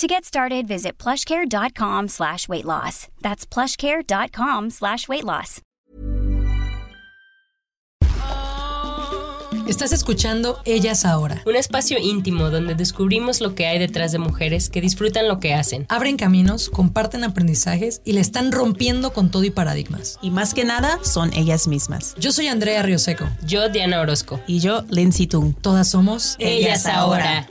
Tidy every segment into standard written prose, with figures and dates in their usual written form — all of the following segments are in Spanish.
To get started, visit plushcare.com/weightloss. That's plushcare.com/weightloss. Estás escuchando Ellas Ahora, un espacio íntimo donde descubrimos lo que hay detrás de mujeres que disfrutan lo que hacen, abren caminos, comparten aprendizajes y le están rompiendo con todo y paradigmas. Y más que nada, son ellas mismas. Yo soy Andrea Rioseco. Yo, Diana Orozco. Y yo, Lindsay Tung. Todas somos Ellas Ahora.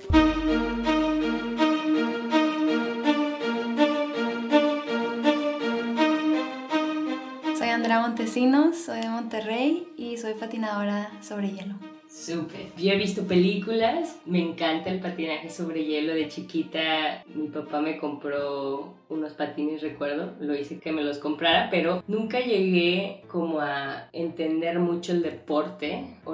Soy Andrea Montesinos, soy de Monterrey y soy patinadora sobre hielo. Súper. Yo he visto películas, me encanta el patinaje sobre hielo. De chiquita mi papá me compró unos patines, recuerdo, lo hice que me los comprara, pero nunca llegué como a entender mucho el deporte o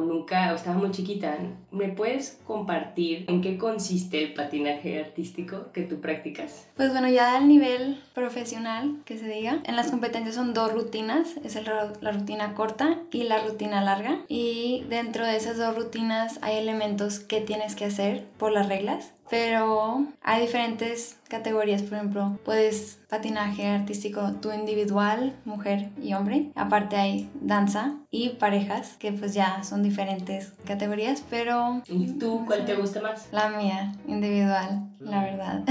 estaba muy chiquita. ¿Me puedes compartir en qué consiste el patinaje artístico que tú practicas? Pues bueno, ya al nivel profesional, que se diga, en las competencias son dos rutinas, es la rutina corta y la rutina larga, y dentro de esas dos rutinas hay elementos que tienes que hacer por las reglas, pero hay diferentes categorías. Por ejemplo, puedes patinaje artístico tú individual, mujer y hombre. Aparte hay danza y parejas, que pues ya son diferentes categorías, pero... ¿Y tú cuál te gusta más? La mía, individual, la verdad.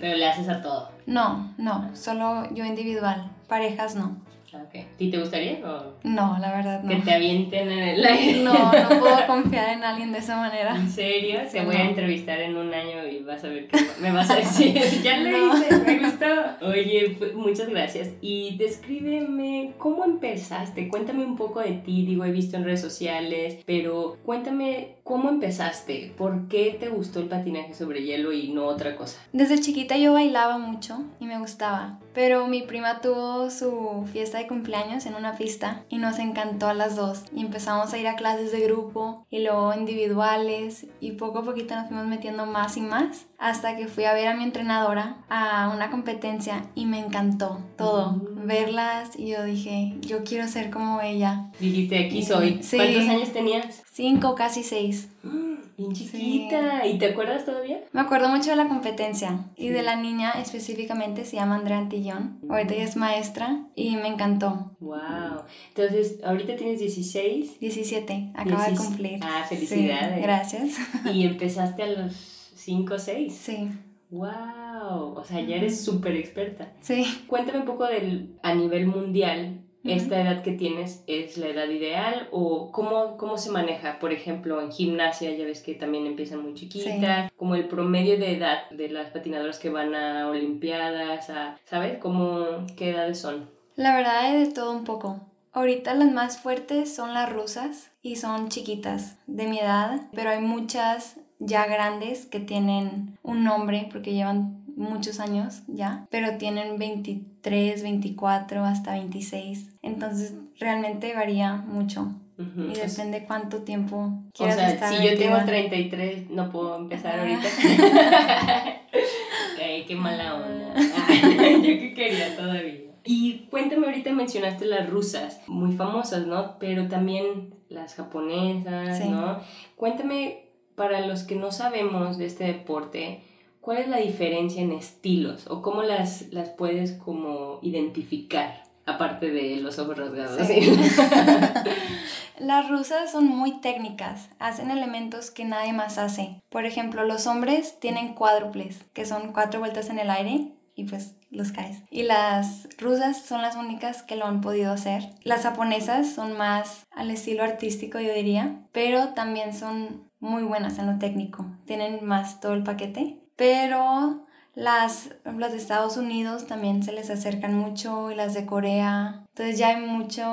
¿Pero le haces a todo? No, solo yo individual, parejas no. Okay. ¿Y te gustaría o...? No, la verdad no. ¿Que te avienten en el aire? No puedo confiar en alguien de esa manera. ¿En serio? Te voy a entrevistar en un año y vas a ver qué me vas a decir. Ya lo hice, me gustó. Oye, muchas gracias. Y descríbeme, ¿cómo empezaste? Cuéntame un poco de ti. Digo, he visto en redes sociales, pero cuéntame cómo empezaste. ¿Por qué te gustó el patinaje sobre hielo y no otra cosa? Desde chiquita yo bailaba mucho y me gustaba, pero mi prima tuvo su fiesta de cumpleaños en una pista y nos encantó a las dos y empezamos a ir a clases de grupo y luego individuales y poco a poquito nos fuimos metiendo más y más hasta que fui a ver a mi entrenadora a una competencia y me encantó todo, verlas, y yo dije, yo quiero ser como ella. Dijiste, aquí soy. Sí. ¿Cuántos años tenías? 5, casi 6. Bien chiquita. Sí. ¿Y te acuerdas todavía? Me acuerdo mucho de la competencia y de la niña específicamente, se llama Andrea Antillón. Ahorita ella es maestra y me encantó. ¡Wow! Entonces, ¿ahorita tienes 16? 17, acaba de cumplir. Ah, felicidades. Sí, gracias. ¿Y empezaste a los 5 o 6? Sí. ¡Wow! O sea, ya eres súper experta. Sí. Cuéntame un poco a nivel mundial. ¿Esta edad que tienes es la edad ideal o cómo se maneja? Por ejemplo, en gimnasia ya ves que también empiezan muy chiquitas, sí. Como el promedio de edad de las patinadoras que van a olimpiadas, ¿sabes? ¿Qué edades son? La verdad es de todo un poco. Ahorita las más fuertes son las rusas y son chiquitas de mi edad, pero hay muchas ya grandes que tienen un nombre porque llevan muchos años ya, pero tienen 23, 24, hasta 26. Entonces realmente varía mucho. Y depende cuánto tiempo quieras estar. O sea, si yo tengo 33, no puedo empezar ahorita. Ay, qué mala onda. Yo que quería todavía. Y cuéntame, ahorita mencionaste las rusas, muy famosas, ¿no? Pero también las japonesas, sí. ¿No? Cuéntame, para los que no sabemos de este deporte, ¿cuál es la diferencia en estilos o cómo las puedes como identificar, aparte de los ojos rasgados? Sí. Las rusas son muy técnicas, hacen elementos que nadie más hace. Por ejemplo, los hombres tienen cuádruples, que son 4 vueltas en el aire y pues los caes. Y las rusas son las únicas que lo han podido hacer. Las japonesas son más al estilo artístico, yo diría, pero también son muy buenas en lo técnico, tienen más todo el paquete. Pero las de Estados Unidos también se les acercan mucho, y las de Corea. Entonces ya hay mucha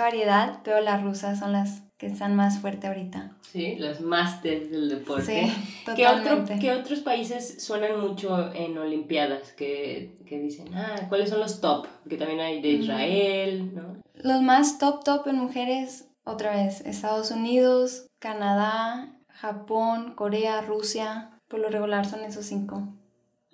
variedad, pero las rusas son las que están más fuertes ahorita. Sí, los másters del deporte. Sí, totalmente. ¿Qué otros países suenan mucho en Olimpiadas? Que dicen, ¿cuáles son los top? Que también hay de Israel, ¿no? Los más top en mujeres, otra vez, Estados Unidos, Canadá, Japón, Corea, Rusia. Por lo regular son esos 5.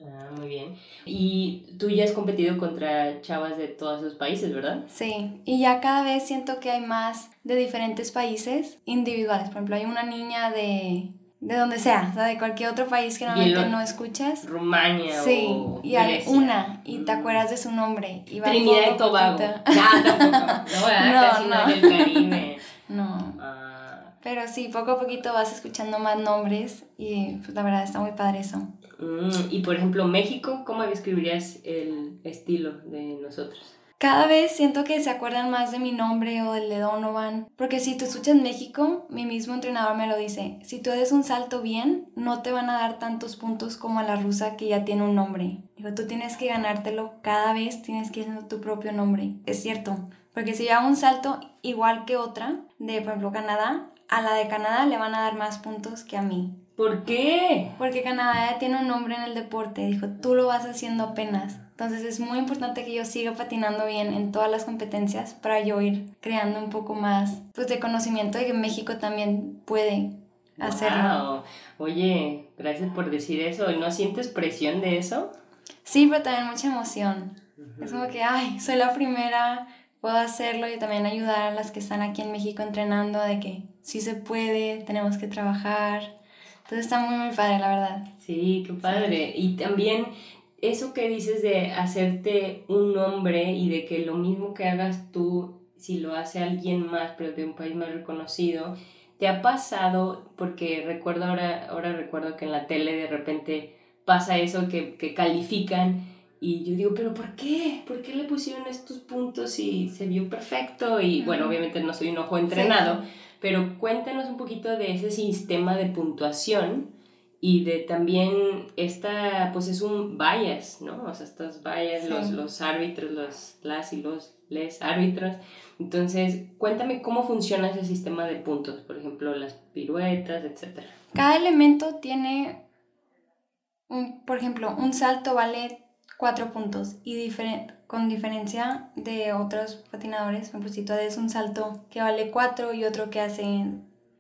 Ah, muy bien. Y tú ya has competido contra chavas de todos esos países, ¿verdad? Sí, y ya cada vez siento que hay más de diferentes países individuales. Por ejemplo, hay una niña de donde sea, o sea, de cualquier otro país que normalmente no escuchas. Rumania, sí, o y hay Grecia. Una, y te acuerdas de su nombre. Y Trinidad y Tobago. No. Pero sí, poco a poquito vas escuchando más nombres y pues, la verdad está muy padre eso. Y por ejemplo, México, ¿cómo describirías el estilo de nosotros? Cada vez siento que se acuerdan más de mi nombre o del de Donovan, porque si tú escuchas México, mi mismo entrenador me lo dice, si tú haces un salto bien, no te van a dar tantos puntos como a la rusa que ya tiene un nombre. Digo, tú tienes que ganártelo cada vez, tienes que ir haciendo tu propio nombre. Es cierto, porque si yo hago un salto igual que otra, de por ejemplo Canadá, a la de Canadá le van a dar más puntos que a mí. ¿Por qué? Porque Canadá ya tiene un nombre en el deporte. Dijo, tú lo vas haciendo apenas. Entonces es muy importante que yo siga patinando bien en todas las competencias para yo ir creando un poco más pues, de conocimiento de que México también puede hacerlo. Wow. Oye, gracias por decir eso. ¿No sientes presión de eso? Sí, pero también mucha emoción. Es como que, soy la primera, puedo hacerlo y también ayudar a las que están aquí en México entrenando de que sí se puede, tenemos que trabajar. Entonces está muy, muy padre, la verdad. Sí, qué padre. Sí. Y también eso que dices de hacerte un nombre y de que lo mismo que hagas tú, si lo hace alguien más, pero de un país más reconocido, ¿te ha pasado? Porque recuerdo ahora que en la tele de repente pasa eso que califican. Y yo digo, ¿pero por qué? ¿Por qué le pusieron estos puntos y se vio perfecto? Y bueno, obviamente no soy un ojo entrenado, sí. Pero cuéntanos un poquito de ese sistema de puntuación y de también esta, pues es un bias, ¿no? O sea, estas bias, sí. los árbitros, les árbitros. Entonces, cuéntame cómo funciona ese sistema de puntos, por ejemplo, las piruetas, etc. Cada elemento tiene, por ejemplo, un salto vale 4 puntos y con diferencia de otros patinadores. Por ejemplo, si tú haces un salto que vale 4 y otro que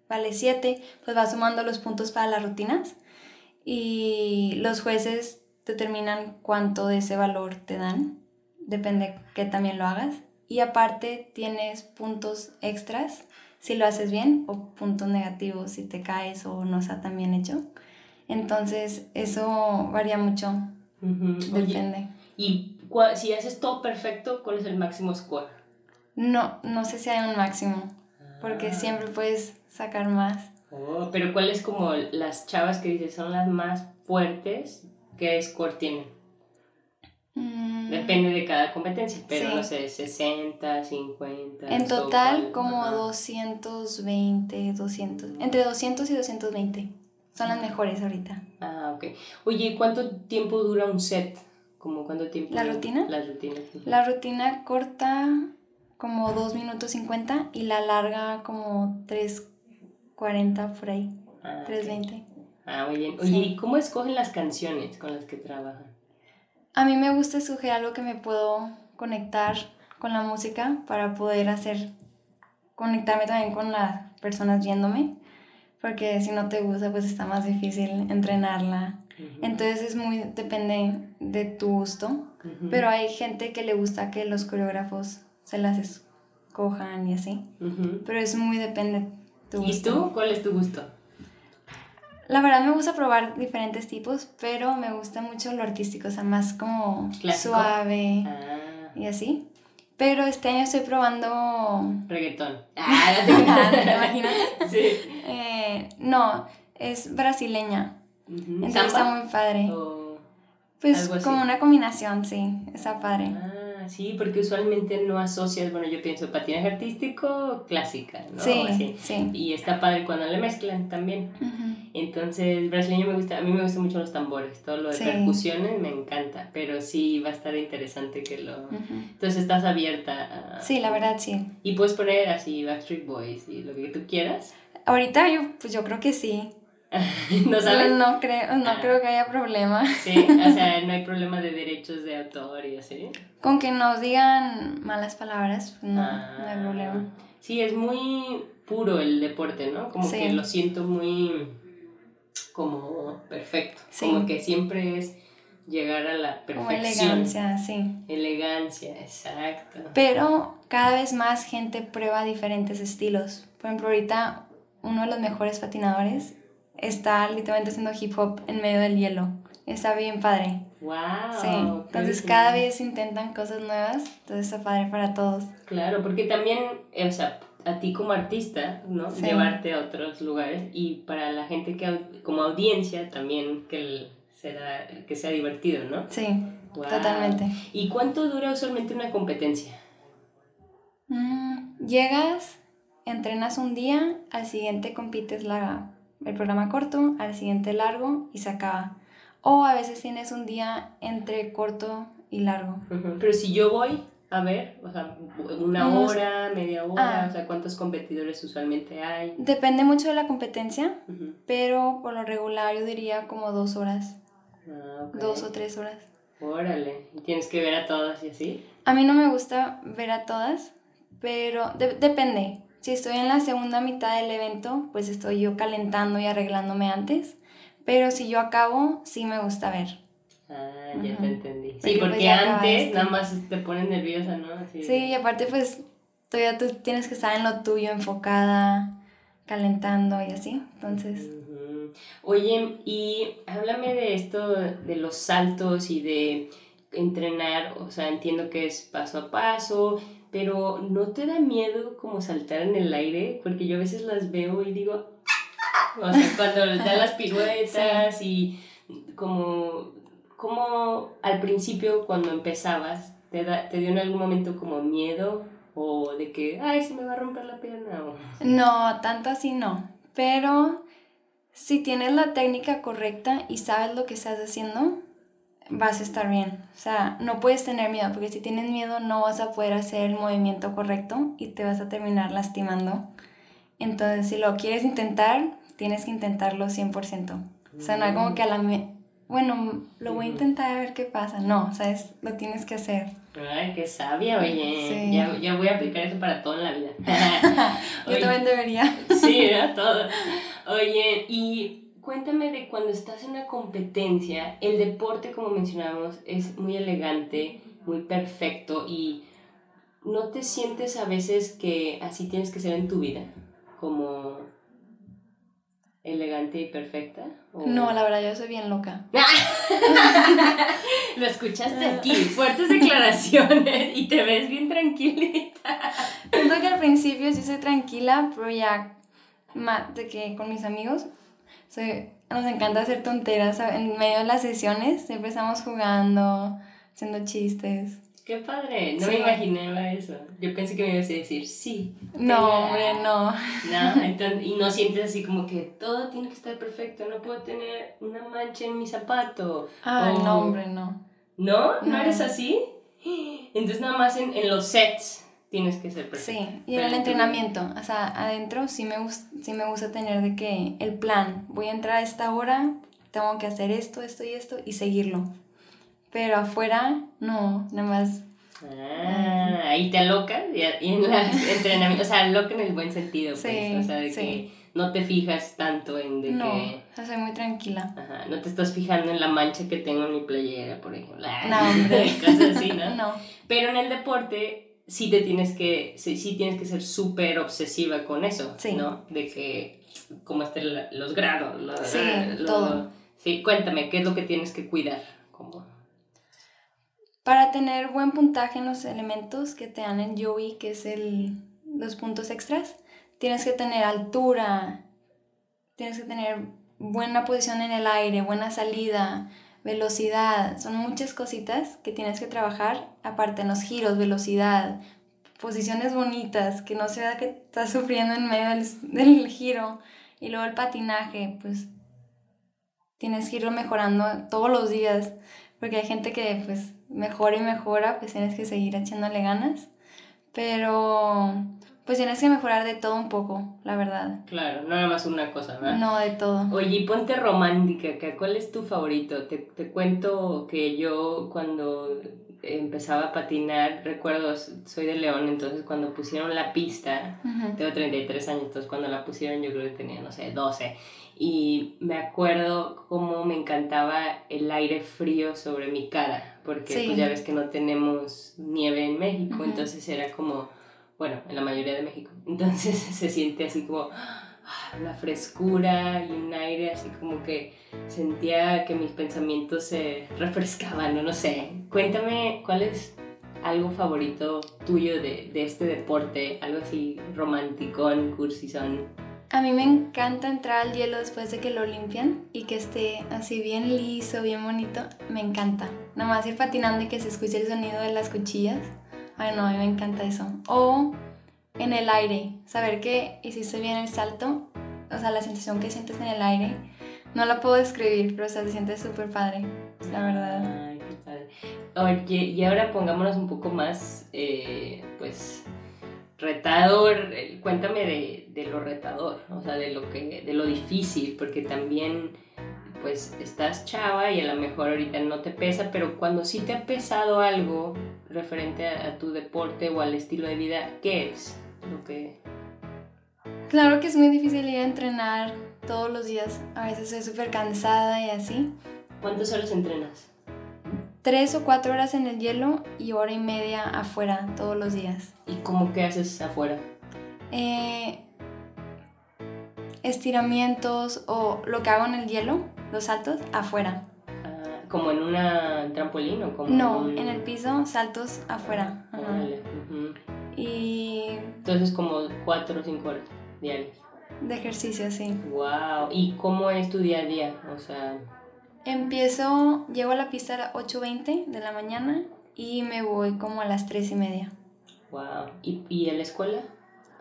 vale 7, pues vas sumando los puntos para las rutinas y los jueces determinan cuánto de ese valor te dan, depende que también lo hagas, y aparte tienes puntos extras si lo haces bien o puntos negativos si te caes o no está tan bien hecho. Entonces eso varía mucho. Depende. Oye, y si haces todo perfecto, ¿cuál es el máximo score? No sé si hay un máximo, porque siempre puedes sacar más. Pero ¿cuál es como las chavas que dices son las más fuertes? ¿Qué score tienen? Depende de cada competencia, pero sí. No sé, 60, 50... En total, como 220, 200, entre 200 y 220. Son las mejores ahorita. Ok. Oye, ¿cuánto tiempo dura un set? ¿Cómo cuánto tiempo? ¿La rutina? Las rutinas. La rutina corta como 2:50 y la larga como 3:40 por ahí. 3:20. Muy bien. Oye, sí. ¿Y cómo escogen las canciones con las que trabajan? A mí me gusta escoger algo que me puedo conectar con la música para poder conectarme también con las personas viéndome. Porque si no te gusta, pues está más difícil entrenarla. Entonces depende de tu gusto. Pero hay gente que le gusta que los coreógrafos se las escojan y así. Pero es muy depende de tu gusto. ¿Y tú? ¿Cuál es tu gusto? La verdad me gusta probar diferentes tipos, pero me gusta mucho lo artístico. O sea, más como ¿clásico? Suave y así. Pero este año estoy probando... Reggaetón. ¿Te imaginas? Sí. No, es brasileña. Entonces está muy padre. Pues como una combinación, sí. Está padre. sí, porque usualmente no asocias, bueno, yo pienso patinaje artístico, clásica, ¿no? Sí, así. Sí. Y está padre cuando le mezclan también. Uh-huh. Entonces, brasileño me gusta, a mí me gustan mucho los tambores, todo lo de sí. percusiones me encanta, pero sí va a estar interesante que lo... Uh-huh. Entonces estás abierta a... Sí, la verdad, sí. Y puedes poner así Backstreet Boys y lo que tú quieras. Ahorita yo, pues yo creo que sí. ¿No sabes? No creo que haya problema. Sí, o sea, no hay problema de derechos de autor y así. Con que no digan malas palabras, pues no hay problema. Sí, es muy puro el deporte, ¿no? Como sí. que lo siento muy como perfecto. Sí. Como que siempre es llegar a la perfección. Como elegancia, sí. Elegancia, exacto. Pero cada vez más gente prueba diferentes estilos. Por ejemplo, ahorita uno de los mejores patinadores está literalmente haciendo hip hop en medio del hielo. Está bien padre. ¡Wow! Sí. Entonces cada vez intentan cosas nuevas. Entonces está padre para todos. Claro, porque también, o sea, a ti como artista, ¿no? Sí. Llevarte a otros lugares. Y para la gente que como audiencia también que sea divertido, ¿no? Sí, wow. Totalmente. ¿Y cuánto dura usualmente una competencia? Llegas, entrenas un día, al siguiente compites el programa corto, al siguiente largo y se acaba. O a veces tienes un día entre corto y largo. Uh-huh. Pero si yo voy a ver, o sea, una hora, media hora, o sea, ¿cuántos competidores usualmente hay? Depende mucho de la competencia, uh-huh. pero por lo regular yo diría como 2 horas. Ah, okay. 2 o 3 horas. Órale, ¿y tienes que ver a todas y así? A mí no me gusta ver a todas, pero depende. Si estoy en la segunda mitad del evento, pues estoy yo calentando y arreglándome antes. Pero si yo acabo, sí me gusta ver. Ah, ya uh-huh. te entendí. Sí, porque antes nada más te pones nerviosa, ¿no? Así... Sí, y aparte pues todavía tú tienes que estar en lo tuyo, enfocada, calentando y así, entonces... Uh-huh. Oye, y háblame de esto, de los saltos y de entrenar, o sea, entiendo que es paso a paso... Pero ¿no te da miedo como saltar en el aire? Porque yo a veces las veo y digo... O sea, cuando les dan las piruetas sí. y como al principio cuando empezabas, ¿te dio en algún momento como miedo? ¿O de que, ay, se me va a romper la pierna? No, tanto así no. Pero si tienes la técnica correcta y sabes lo que estás haciendo... vas a estar bien, o sea, no puedes tener miedo, porque si tienes miedo no vas a poder hacer el movimiento correcto y te vas a terminar lastimando. Entonces, si lo quieres intentar, tienes que intentarlo 100%. O sea, no es como que lo voy a intentar a ver qué pasa. No, ¿sabes? Lo tienes que hacer. Ay, qué sabia, oye. Sí. Ya voy a aplicar eso para todo en la vida. Yo también debería. Sí, ¿no? Todo. Oye, y... cuéntame de cuando estás en una competencia, el deporte, como mencionábamos, es muy elegante, muy perfecto, y ¿no te sientes a veces que así tienes que ser en tu vida? ¿Como elegante y perfecta? ¿O? No, la verdad, yo soy bien loca. Lo escuchaste aquí, fuertes declaraciones, y te ves bien tranquilita. Siento que al principio sí soy tranquila, pero ya de que con mis amigos... nos encanta hacer tonteras en medio de las sesiones, siempre estamos jugando, haciendo chistes. ¡Qué padre! No sí. me imaginaba eso. Yo pensé que me ibas a decir sí. No, hombre, no. Entonces, y no sientes así como que todo tiene que estar perfecto, no puedo tener una mancha en mi zapato. Ah, no, hombre, no. ¿No? ¿No eres así? Entonces nada más en los sets... tienes que ser perfecto. Sí, y en el entrenamiento, o sea, adentro sí me gusta tener de que el plan, voy a entrar a esta hora, tengo que hacer esto, esto y esto, y seguirlo. Pero afuera, no, nada más. Ah, ahí te alocas, y en los entrenamientos, o sea, loca en el buen sentido, pues, sí, o sea, de sí. que no te fijas tanto en de no, que... o sea, soy muy tranquila. Ajá, no te estás fijando en la mancha que tengo en mi playera, por ejemplo. No, hombre. Cosas así, ¿no? No. Pero en el deporte... Sí tienes que ser súper obsesiva con eso, sí. ¿no? De que, como estén los grados. Sí, todo. Sí, cuéntame, ¿qué es lo que tienes que cuidar? ¿Cómo? Para tener buen puntaje en los elementos que te dan en Joey, que es los puntos extras, tienes que tener altura, tienes que tener buena posición en el aire, buena salida, velocidad, son muchas cositas que tienes que trabajar, aparte en los giros, velocidad, posiciones bonitas, que no sea que estás sufriendo en medio del giro, y luego el patinaje, pues tienes que irlo mejorando todos los días, porque hay gente que pues mejora y mejora, pues tienes que seguir echándole ganas, pero pues tienes que mejorar de todo un poco, la verdad. Claro, no nada más una cosa, ¿verdad? No, de todo. Oye, y ponte romántica, ¿cuál es tu favorito? Te cuento que yo cuando empezaba a patinar, recuerdo, soy de León, entonces cuando pusieron la pista, uh-huh, tengo 33 años, entonces cuando la pusieron yo creo que tenía, no sé, 12, y me acuerdo cómo me encantaba el aire frío sobre mi cara, porque sí, pues ya ves que no tenemos nieve en México, uh-huh, entonces era como, bueno, en la mayoría de México, entonces se siente así como una frescura y un aire, así como que sentía que mis pensamientos se refrescaban, no sé. Cuéntame, ¿cuál es algo favorito tuyo de este deporte? Algo así romanticón, cursizón. A mí me encanta entrar al hielo después de que lo limpian y que esté así bien liso, bien bonito, me encanta. Nada más ir patinando y que se escuche el sonido de las cuchillas. Ay, no, a mí me encanta eso. O en el aire, saber que hiciste bien el salto, o sea, la sensación que sientes en el aire, no la puedo describir, pero o sea, se siente súper padre, la verdad. Ay, qué padre. Oye, y ahora pongámonos un poco más, pues, retador. Cuéntame de lo retador, o sea, de lo difícil, porque también, pues, estás chava y a lo mejor ahorita no te pesa, pero cuando sí te ha pesado algo referente a tu deporte o al estilo de vida, ¿qué es lo que...? Claro que es muy difícil ir a entrenar todos los días. A veces soy súper cansada y así. ¿Cuántas horas entrenas? 3 o 4 horas en el hielo y hora y media afuera todos los días. ¿Y cómo qué haces afuera? Estiramientos o lo que hago en el hielo, los saltos, afuera. ¿Como en una trampolín o como...? No, en el piso, saltos afuera. Ajá. Vale. Uh-huh. Y... entonces como 4 o 5 horas diarias. De ejercicio, sí. Wow. ¿Y cómo es tu día a día? O sea... empiezo, llego a la pista a las 8:20 de la mañana y me voy como a las 3:30. Wow. ¿Y en la escuela?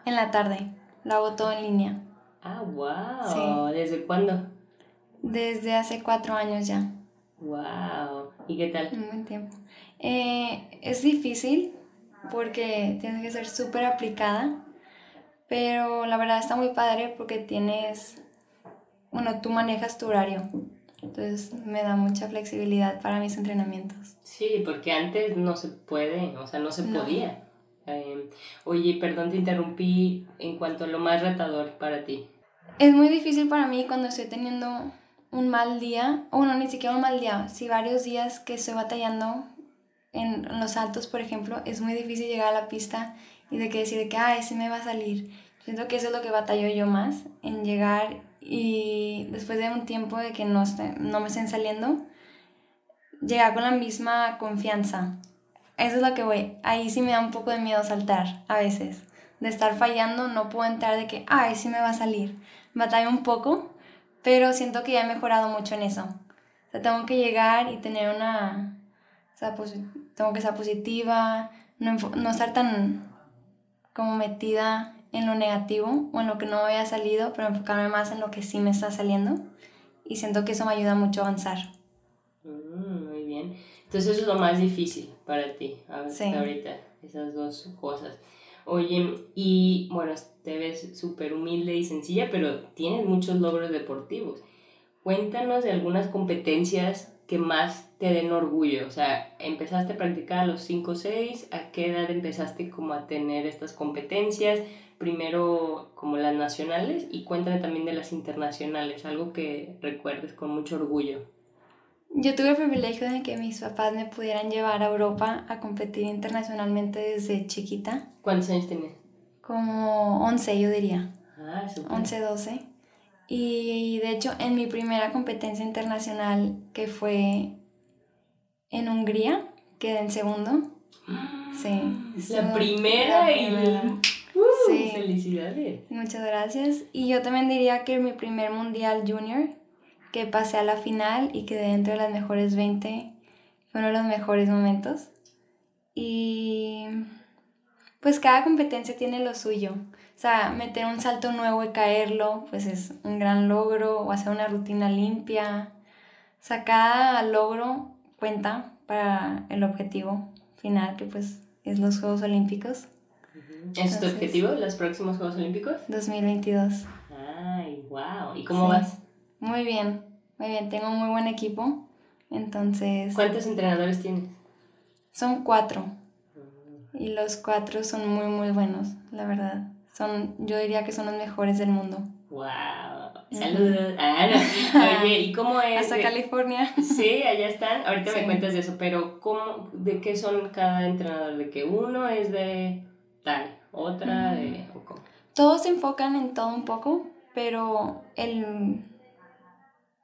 En la tarde. Lo hago todo en línea. Ah, wow. Sí. ¿Desde cuándo? Desde hace 4 años ya. Wow. ¿Y qué tal? Un buen tiempo. Es difícil porque tienes que ser súper aplicada, pero la verdad está muy padre porque tú manejas tu horario, entonces me da mucha flexibilidad para mis entrenamientos. Sí, porque antes no se puede, o sea, no se podía. No. Oye, perdón, te interrumpí. En cuanto a lo más retador para ti. Es muy difícil para mí cuando estoy teniendo un mal día, o no, ni siquiera un mal día, si varios días que estoy batallando en los saltos, por ejemplo, es muy difícil llegar a la pista y decir que ese me va a salir. Siento que eso es lo que batallo yo más, en llegar, y después de un tiempo de que no me estén saliendo, llegar con la misma confianza. Eso es lo que voy. Ahí sí me da un poco de miedo saltar, a veces, de estar fallando, no puedo entrar de que, sí me va a salir. Batallo un poco, pero siento que ya he mejorado mucho en eso. O sea, tengo que llegar y tener tengo que ser positiva, no estar tan como metida en lo negativo o en lo que no había salido, pero enfocarme más en lo que sí me está saliendo. Y siento que eso me ayuda mucho a avanzar. Muy bien. Entonces eso es lo más difícil para ti, sí, ahorita, esas dos cosas. Oye, y bueno, te ves súper humilde y sencilla, pero tienes muchos logros deportivos. Cuéntanos de algunas competencias que más te den orgullo. O sea, empezaste a practicar a los 5 o 6, ¿a qué edad empezaste como a tener estas competencias? Primero como las nacionales, y cuéntame también de las internacionales, algo que recuerdes con mucho orgullo. Yo tuve el privilegio de que mis papás me pudieran llevar a Europa a competir internacionalmente desde chiquita. ¿Cuántos años tenías? Como 11, yo diría. Ah, súper. 11, 12. Y de hecho, en mi primera competencia internacional, que fue en Hungría, quedé en segundo. Sí. La primera. Sí. Felicidades. Muchas gracias. Y yo también diría que en mi primer mundial junior que pasé a la final y quedé dentro de las mejores 20. Fue uno de los mejores momentos. Y pues cada competencia tiene lo suyo. O sea, meter un salto nuevo y caerlo, pues es un gran logro. O hacer una rutina limpia. O sea, cada logro cuenta para el objetivo final, que pues es los Juegos Olímpicos. ¿Es tu objetivo los próximos Juegos Olímpicos? 2022. ¡Ay, wow! ¿Y cómo vas? Muy bien, muy bien. Tengo un muy buen equipo, entonces... ¿Cuántos entrenadores tienes? Son 4. Y los 4 son muy, muy buenos, la verdad. Yo diría que son los mejores del mundo. ¡Wow! ¡Saludos! Oye, ¿y cómo es? Hasta California. Sí, allá están. Ahorita me cuentas de eso, pero ¿cómo, de qué son cada entrenador? ¿De que uno es de tal, otra de...? Todos se enfocan en todo un poco, pero el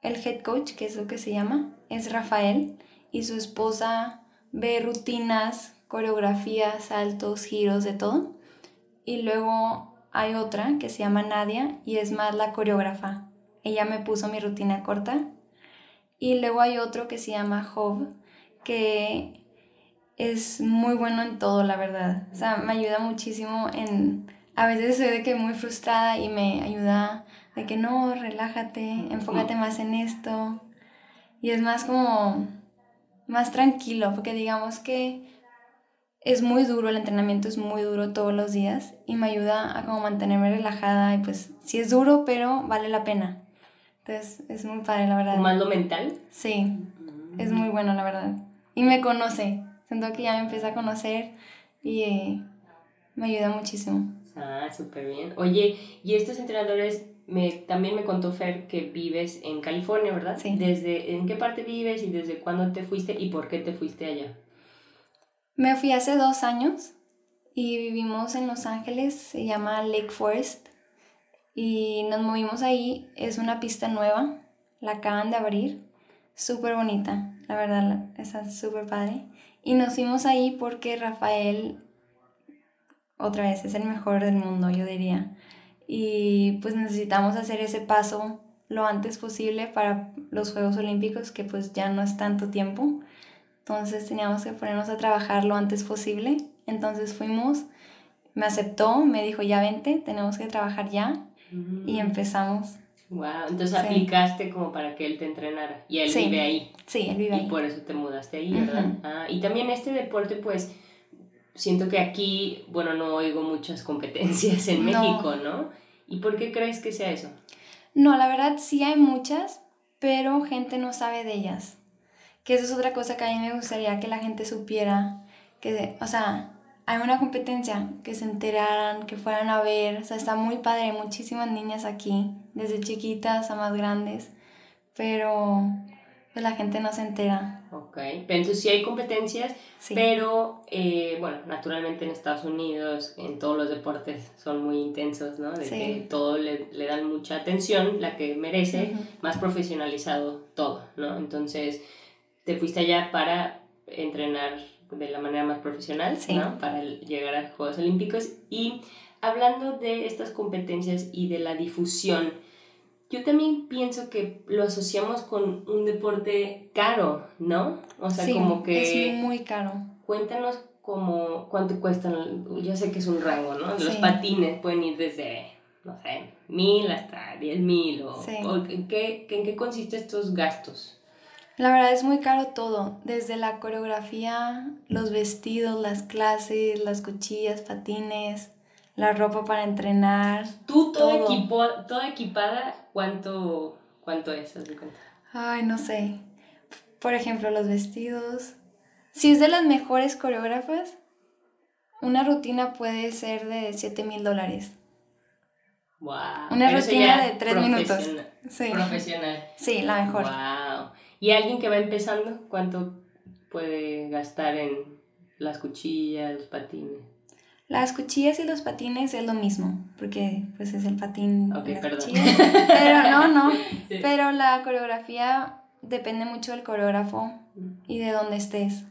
head coach, que es lo que se llama, es Rafael, y su esposa ve rutinas, coreografías, saltos, giros, de todo. Y luego... hay otra que se llama Nadia y es más la coreógrafa. Ella me puso mi rutina corta. Y luego hay otro que se llama Job, que es muy bueno en todo, la verdad. O sea, me ayuda muchísimo en... A veces soy de que muy frustrada y me ayuda de que no, relájate, enfócate más en esto. Y es más como... más tranquilo, porque digamos que... es muy duro, el entrenamiento es muy duro todos los días y me ayuda a como mantenerme relajada y pues sí es duro, pero vale la pena. Entonces es muy padre, la verdad. ¿Más lo mental? Sí, es muy bueno, la verdad. Y me conoce, siento que ya me empieza a conocer y me ayuda muchísimo. Ah, súper bien. Oye, y estos entrenadores, también me contó Fer que vives en California, ¿verdad? Sí. ¿En qué parte vives y desde cuándo te fuiste y por qué te fuiste allá? Me fui hace 2 años y vivimos en Los Ángeles, se llama Lake Forest, y nos movimos ahí. Es una pista nueva, la acaban de abrir, súper bonita, la verdad, está súper padre. Y nos fuimos ahí porque Rafael, otra vez, es el mejor del mundo, yo diría. Y pues necesitamos hacer ese paso lo antes posible para los Juegos Olímpicos, que pues ya no es tanto tiempo. Entonces teníamos que ponernos a trabajar lo antes posible. Entonces fuimos, me aceptó, me dijo ya vente, tenemos que trabajar ya. Y empezamos. Wow, entonces aplicaste como para que él te entrenara. Y él vive ahí. Sí, él vive ahí. Y por eso te mudaste ahí, ¿verdad? Y también este deporte, pues, siento que aquí, bueno, no oigo muchas competencias en México, ¿no? ¿Y por qué crees que sea eso? No, la verdad sí hay muchas, pero gente no sabe de ellas. Que eso es otra cosa que a mí me gustaría que la gente supiera, que, o sea, hay una competencia, que se enteraran, que fueran a ver. O sea, está muy padre, muchísimas niñas aquí, desde chiquitas a más grandes, pero pues la gente no se entera. Ok, entonces sí hay competencias, pero bueno, naturalmente en Estados Unidos, en todos los deportes son muy intensos, ¿no? De que todo le dan mucha atención, la que merece, más profesionalizado todo, ¿no? Entonces... te fuiste allá para entrenar de la manera más profesional, ¿no? Para llegar a Juegos Olímpicos. Y hablando de estas competencias y de la difusión, yo también pienso que lo asociamos con un deporte caro, ¿no? O sea, como que... es muy caro. Cuéntanos cuánto cuestan, yo sé que es un rango, ¿no? Los patines pueden ir desde, no sé, 1,000 hasta 10,000 o ¿en qué consisten estos gastos? La verdad es muy caro todo, desde la coreografía, los vestidos, las clases, las cuchillas, patines, la ropa para entrenar. ¿Tú toda equipada cuánto es? Haz de cuenta. Ay, no sé. Por ejemplo, los vestidos. Si es de las mejores coreógrafas, una rutina puede ser de $7,000. Wow. Una rutina de 3 minutos. Profesional. Sí, la mejor. Wow. ¿Y alguien que va empezando, cuánto puede gastar en las cuchillas, los patines? Las cuchillas y los patines es lo mismo, porque pues es el patín. Ok, perdón. Pero no. Sí. Pero la coreografía depende mucho del coreógrafo y de dónde estés.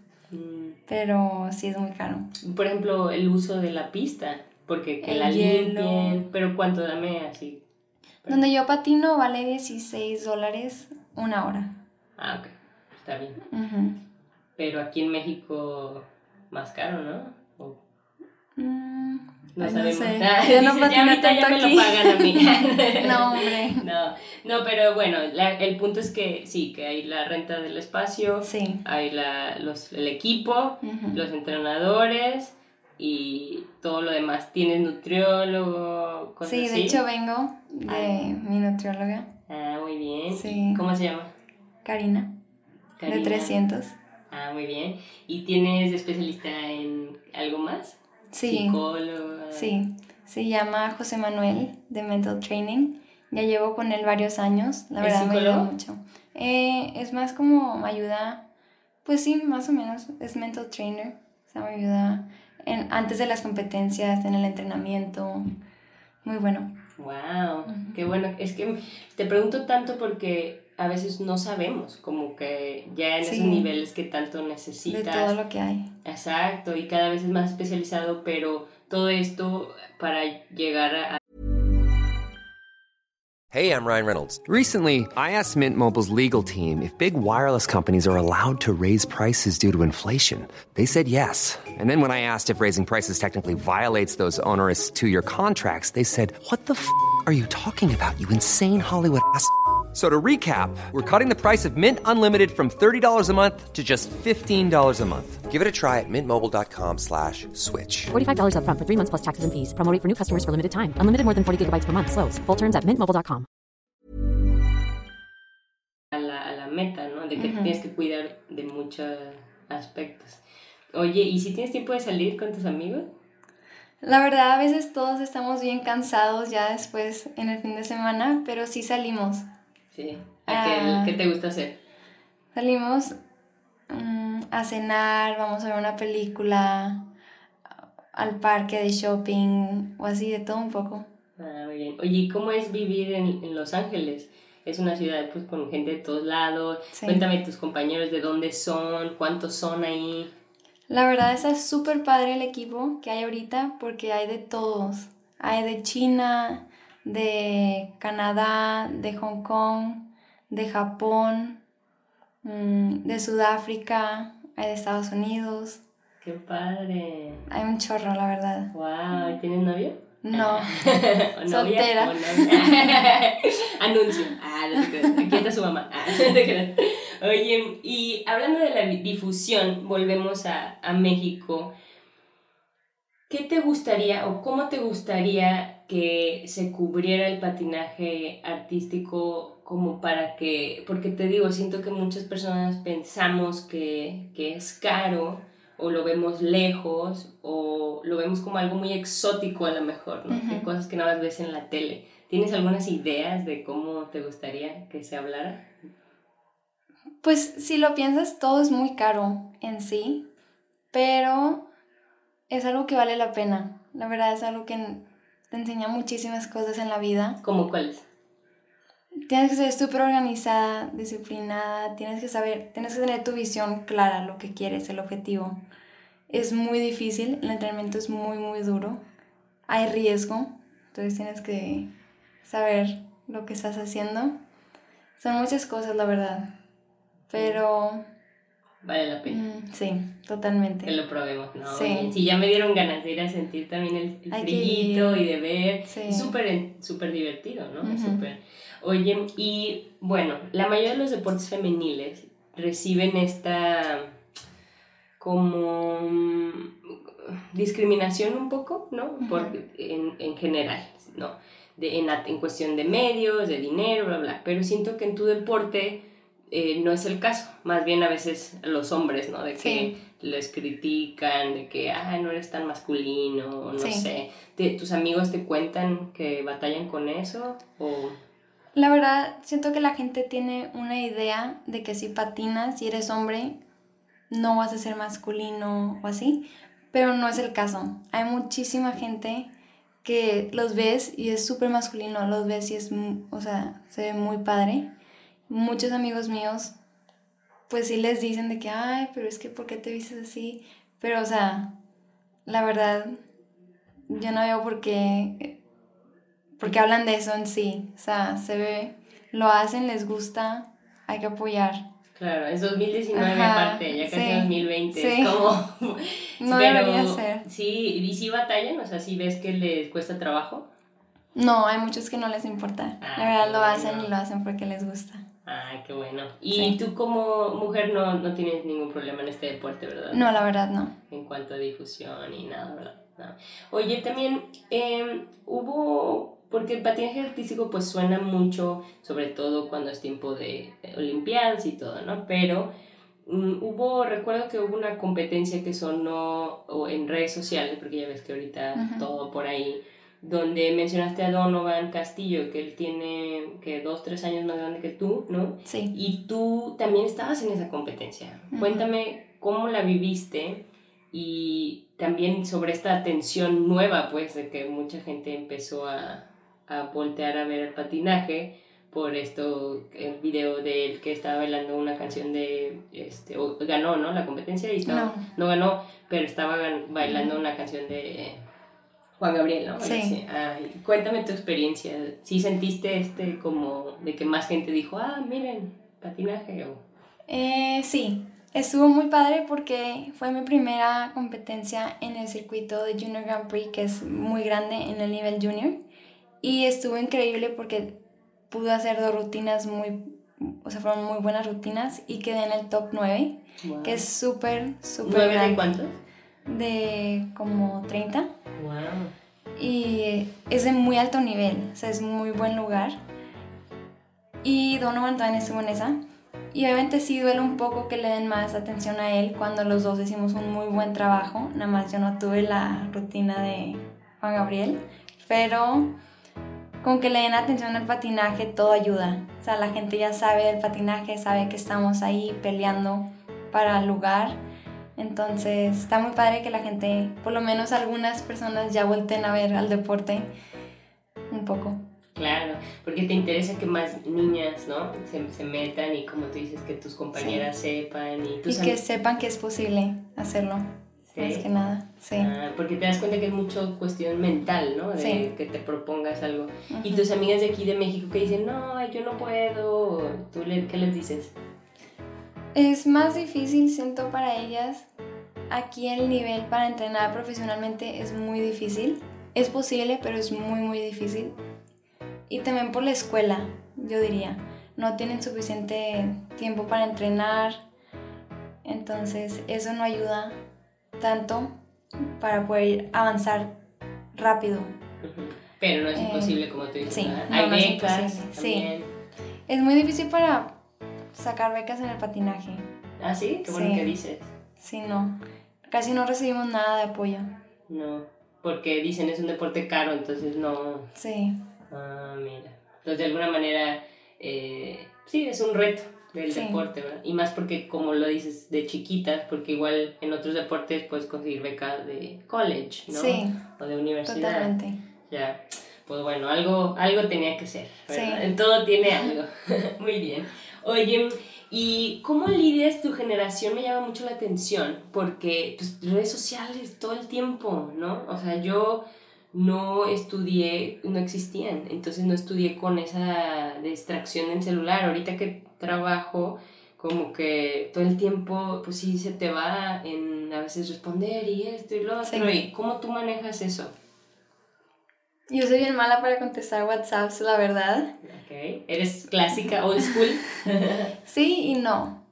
Pero sí es muy caro. Por ejemplo, el uso de la pista, porque que la limpien. Pero ¿cuánto? Dame así. Donde yo patino vale $16 Una hora. Ah, ok. Está bien. Uh-huh. Pero aquí en México, más caro, ¿no? Oh. No sabemos. No sé. Yo no dices, ya ahorita ya me lo pagan a mí. No, hombre. No, pero bueno, el punto es que sí, que hay la renta del espacio, sí, hay el equipo, uh-huh, los entrenadores y todo lo demás. ¿Tienes nutriólogo? Cosas sí, de así. Hecho vengo de mi nutrióloga. Ah, muy bien. Sí. ¿Cómo se llama? Karina. De 300. Ah, muy bien. ¿Y tienes especialista en algo más? Sí. Psicóloga. Sí. Se llama José Manuel, de Mental Training. Ya llevo con él varios años. La verdad me ayuda mucho. Es más como ayuda, pues sí, más o menos. Es mental trainer. O sea, me ayuda antes de las competencias, en el entrenamiento. Muy bueno. Wow, uh-huh, qué bueno. Es que te pregunto tanto porque a veces no sabemos, como que ya en sí, esos niveles que tanto necesitas. De todo lo que hay. Exacto, y cada vez es más especializado, pero todo esto para llegar a... Hey, I'm Ryan Reynolds. Recently, I asked Mint Mobile's legal team if big wireless companies are allowed to raise prices due to inflation. They said yes. And then when I asked if raising prices technically violates those onerous two-year contracts, they said, what the f*** are you talking about, you insane Hollywood ass f- So to recap, we're cutting the price of Mint Unlimited from $30 a month to just $15 a month. Give it a try at mintmobile.com/switch. $45 up front for 3 months plus taxes and fees. Promo rate for new customers for limited time. Unlimited more than 40 gigabytes per month. Slows full terms at mintmobile.com. A la meta, ¿no? De que uh-huh, tienes que cuidar de muchos aspectos. Oye, ¿y si tienes tiempo de salir con tus amigos? La verdad, a veces todos estamos bien cansados ya después en el fin de semana, pero sí salimos. Sí. ¿Qué te gusta hacer? Salimos a cenar, vamos a ver una película, al parque de shopping o así, de todo un poco. Ah, muy bien. Oye, ¿cómo es vivir en Los Ángeles? Es una ciudad pues con gente de todos lados. Sí. Cuéntame tus compañeros, ¿de dónde son? ¿Cuántos son ahí? La verdad está súper padre el equipo que hay ahorita porque hay de todos. Hay de China, de Canadá, de Hong Kong, de Japón, de Sudáfrica, hay de Estados Unidos. ¡Qué padre! Hay un chorro, la verdad. ¡Wow! ¿Tienes novio? No. ¿O soltera? ¿O novia? Anuncio. Ah, no te creas. Aquí está su mamá. Ah, no te creas. Oye, y hablando de la difusión, volvemos a México. ¿Qué te gustaría o cómo te gustaría que se cubriera el patinaje artístico como para que...? Porque te digo, siento que muchas personas pensamos que es caro o lo vemos lejos o lo vemos como algo muy exótico a lo mejor, ¿no? Uh-huh. Que cosas que nada más ves en la tele. ¿Tienes algunas ideas de cómo te gustaría que se hablara? Pues si lo piensas, todo es muy caro en sí, pero... es algo que vale la pena. La verdad es algo que te enseña muchísimas cosas en la vida. ¿Cómo cuáles? Tienes que ser súper organizada, disciplinada, tienes que tener tu visión clara, lo que quieres, el objetivo. Es muy difícil, el entrenamiento es muy, muy duro. Hay riesgo, entonces tienes que saber lo que estás haciendo. Son muchas cosas, la verdad. Pero... vale la pena. Sí, totalmente. Que lo probemos, ¿no? Sí. Sí, ya me dieron ganas de ir a sentir también el frillito y de ver. Sí. Súper divertido, ¿no? Uh-huh. Súper. Oye, y bueno, la mayoría de los deportes femeniles reciben esta como discriminación un poco, ¿no? Uh-huh. Porque en general, ¿no? En cuestión de medios, de dinero, bla, bla. Pero siento que en tu deporte... no es el caso, más bien a veces los hombres, ¿no? De que sí, les critican, de que no eres tan masculino, no sí, sé. ¿Tus amigos te cuentan que batallan con eso? O... la verdad, siento que la gente tiene una idea de que si patinas y eres hombre, no vas a ser masculino o así, pero no es el caso. Hay muchísima gente que los ves y es súper masculino, los ves y es, o sea, se ve muy padre. Muchos amigos míos, pues sí les dicen de que, ay, pero es que ¿por qué te vistes así? Pero, o sea, la verdad, yo no veo por qué hablan de eso en sí. O sea, se ve, lo hacen, les gusta, hay que apoyar. Claro, es 2019 aparte, ya casi 2020, es como... No debería ser. Sí, ¿y si batallan? O sea, ¿si ves que les cuesta trabajo? No, hay muchos que no les importa, la verdad lo hacen y lo hacen porque les gusta. Ay, qué bueno. Y tú como mujer no tienes ningún problema en este deporte, ¿verdad? No, la verdad no. En cuanto a difusión y nada, ¿verdad? No. Oye, también hubo... Porque el patinaje artístico pues suena mucho, sobre todo cuando es tiempo de olimpiadas y todo, ¿no? Pero recuerdo que hubo una competencia que sonó en redes sociales, porque ya ves que ahorita todo por ahí, donde mencionaste a Donovan Castillo, que él tiene que 2-3 años más grande que tú, ¿no? Sí. Y tú también estabas en esa competencia. Uh-huh. Cuéntame cómo la viviste y también sobre esta tensión nueva, pues, de que mucha gente empezó a voltear a ver el patinaje por esto, el video de él que estaba bailando una canción de, ganó, ¿no? La competencia y estaba, no ganó, pero estaba bailando una canción de Juan Gabriel, ¿no? Sí. Sí. Ay, cuéntame tu experiencia, ¿sí sentiste como de que más gente dijo, miren, patinaje? Sí, estuvo muy padre porque fue mi primera competencia en el circuito de Junior Grand Prix, que es muy grande en el nivel junior. Y estuvo increíble porque pude hacer 2 rutinas fueron muy buenas rutinas y quedé en el top 9, wow, que es súper, súper grande. ¿9 de cuántos? De como 30. Wow. Y es de muy alto nivel, o sea, es muy buen lugar. Y Donovan también estuvo en esa. Y obviamente sí duele un poco que le den más atención a él cuando los dos hicimos un muy buen trabajo. Nada más yo no tuve la rutina de Juan Gabriel, pero con que le den atención al patinaje todo ayuda. O sea, la gente ya sabe del patinaje, sabe que estamos ahí peleando para el lugar. Entonces está muy padre que la gente, por lo menos algunas personas, ya volteen a ver al deporte un poco. Claro, porque te interesa que más niñas, ¿no? se metan y como tú dices, que tus compañeras sepan. Y que sepan que es posible hacerlo, más que nada. Sí. Ah, porque te das cuenta que es mucho cuestión mental, ¿no? De que te propongas algo. Uh-huh. Y tus amigas de aquí de México que dicen, no, yo no puedo, ¿tú qué les dices? Es más difícil, siento, para ellas. Aquí el nivel para entrenar profesionalmente es muy difícil. Es posible, pero es muy, muy difícil. Y también por la escuela, yo diría. No tienen suficiente tiempo para entrenar, entonces eso no ayuda tanto para poder avanzar rápido. Pero no es imposible, como tú dices. Sí, ¿no? Hay becas también. Sí. Es muy difícil para sacar becas en el patinaje. ¿Ah, sí? Qué bueno que dices. Sí, no. Casi no recibimos nada de apoyo. No, porque dicen es un deporte caro, entonces no... Sí. Ah, mira. Entonces, de alguna manera, sí, es un reto del deporte, ¿verdad? Y más porque, como lo dices, de chiquitas, porque igual en otros deportes puedes conseguir becas de college, ¿no? Sí. O de universidad. Totalmente. Ya. Pues bueno, algo tenía que ser, ¿verdad? Sí. Todo tiene algo. Muy bien. Oye, ¿y cómo lidias tu generación? Me llama mucho la atención, porque pues, redes sociales todo el tiempo, ¿no? O sea, yo... no estudié, no existían, entonces no estudié con esa distracción del celular. Ahorita que trabajo, como que todo el tiempo, pues sí, se te va en a veces responder y esto y lo otro. ¿Y cómo tú manejas eso? Yo soy bien mala para contestar WhatsApps, la verdad. Okay. ¿Eres clásica, old school? Sí y no.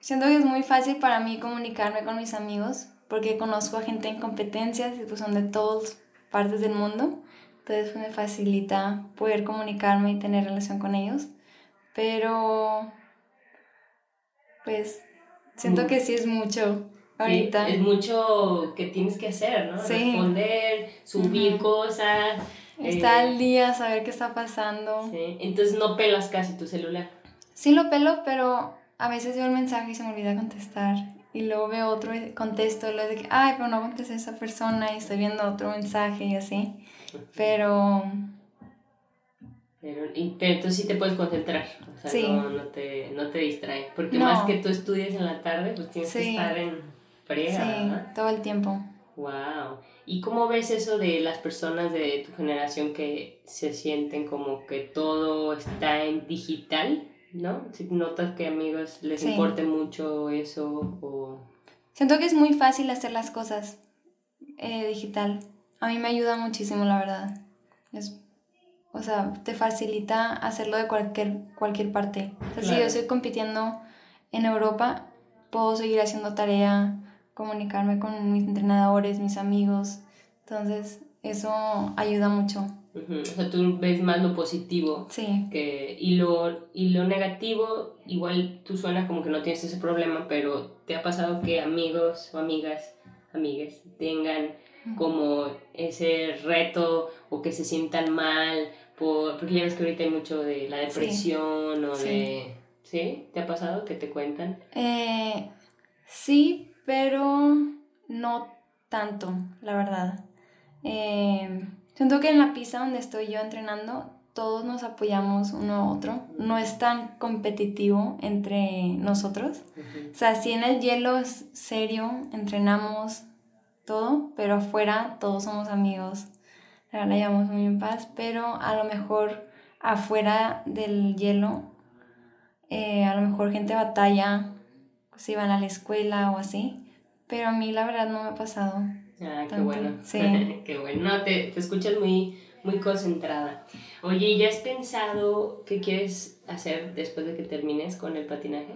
Siento que es muy fácil para mí comunicarme con mis amigos, porque conozco a gente en competencias y pues son de todas partes del mundo, entonces pues, me facilita poder comunicarme y tener relación con ellos, pero pues siento que sí es mucho ahorita. Sí, es mucho que tienes que hacer, ¿no? Sí. Responder, subir cosas. Estar al día, saber qué está pasando. Sí. Entonces no pelas casi tu celular. Sí lo pelo, pero a veces veo el mensaje y se me olvida contestar. Y luego veo otro y contesto, lo de que, ay, pero no contesté a esa persona y estoy viendo otro mensaje y así. Pero entonces sí te puedes concentrar, o sea, no te distrae. Porque más que tú estudias en la tarde, pues tienes que estar en friega, ¿verdad? Todo el tiempo. Wow. ¿Y cómo ves eso de las personas de tu generación que se sienten como que todo está en digital? ¿no? Si notas que a amigos les importe mucho eso o... Siento que es muy fácil hacer las cosas digital. A mí me ayuda muchísimo, la verdad. O sea, te facilita hacerlo de cualquier parte. O sea, claro. Si yo estoy compitiendo en Europa, puedo seguir haciendo tarea, comunicarme con mis entrenadores, mis amigos. Entonces, eso ayuda mucho. Uh-huh. O sea, tú ves más lo positivo. Sí. Y lo negativo, igual tú suenas como que no tienes ese problema, pero ¿te ha pasado que amigos o amigues tengan como ese reto o que se sientan mal? Porque ya ves que ahorita hay mucho de la depresión de... ¿Sí? ¿Te ha pasado que te cuentan? Sí, pero no tanto, la verdad. Siento que en la pista donde estoy yo entrenando, todos nos apoyamos uno a otro. No es tan competitivo entre nosotros. Uh-huh. O sea, sí, en el hielo es serio, entrenamos todo, pero afuera todos somos amigos. La llevamos muy en paz, pero a lo mejor afuera del hielo, a lo mejor gente batalla, si van a la escuela o así. Pero a mí la verdad no me ha pasado. Ah, tanto. Qué bueno. Sí. Qué bueno. No, te escuchas muy, muy concentrada. Oye, ¿ya has pensado qué quieres hacer después de que termines con el patinaje?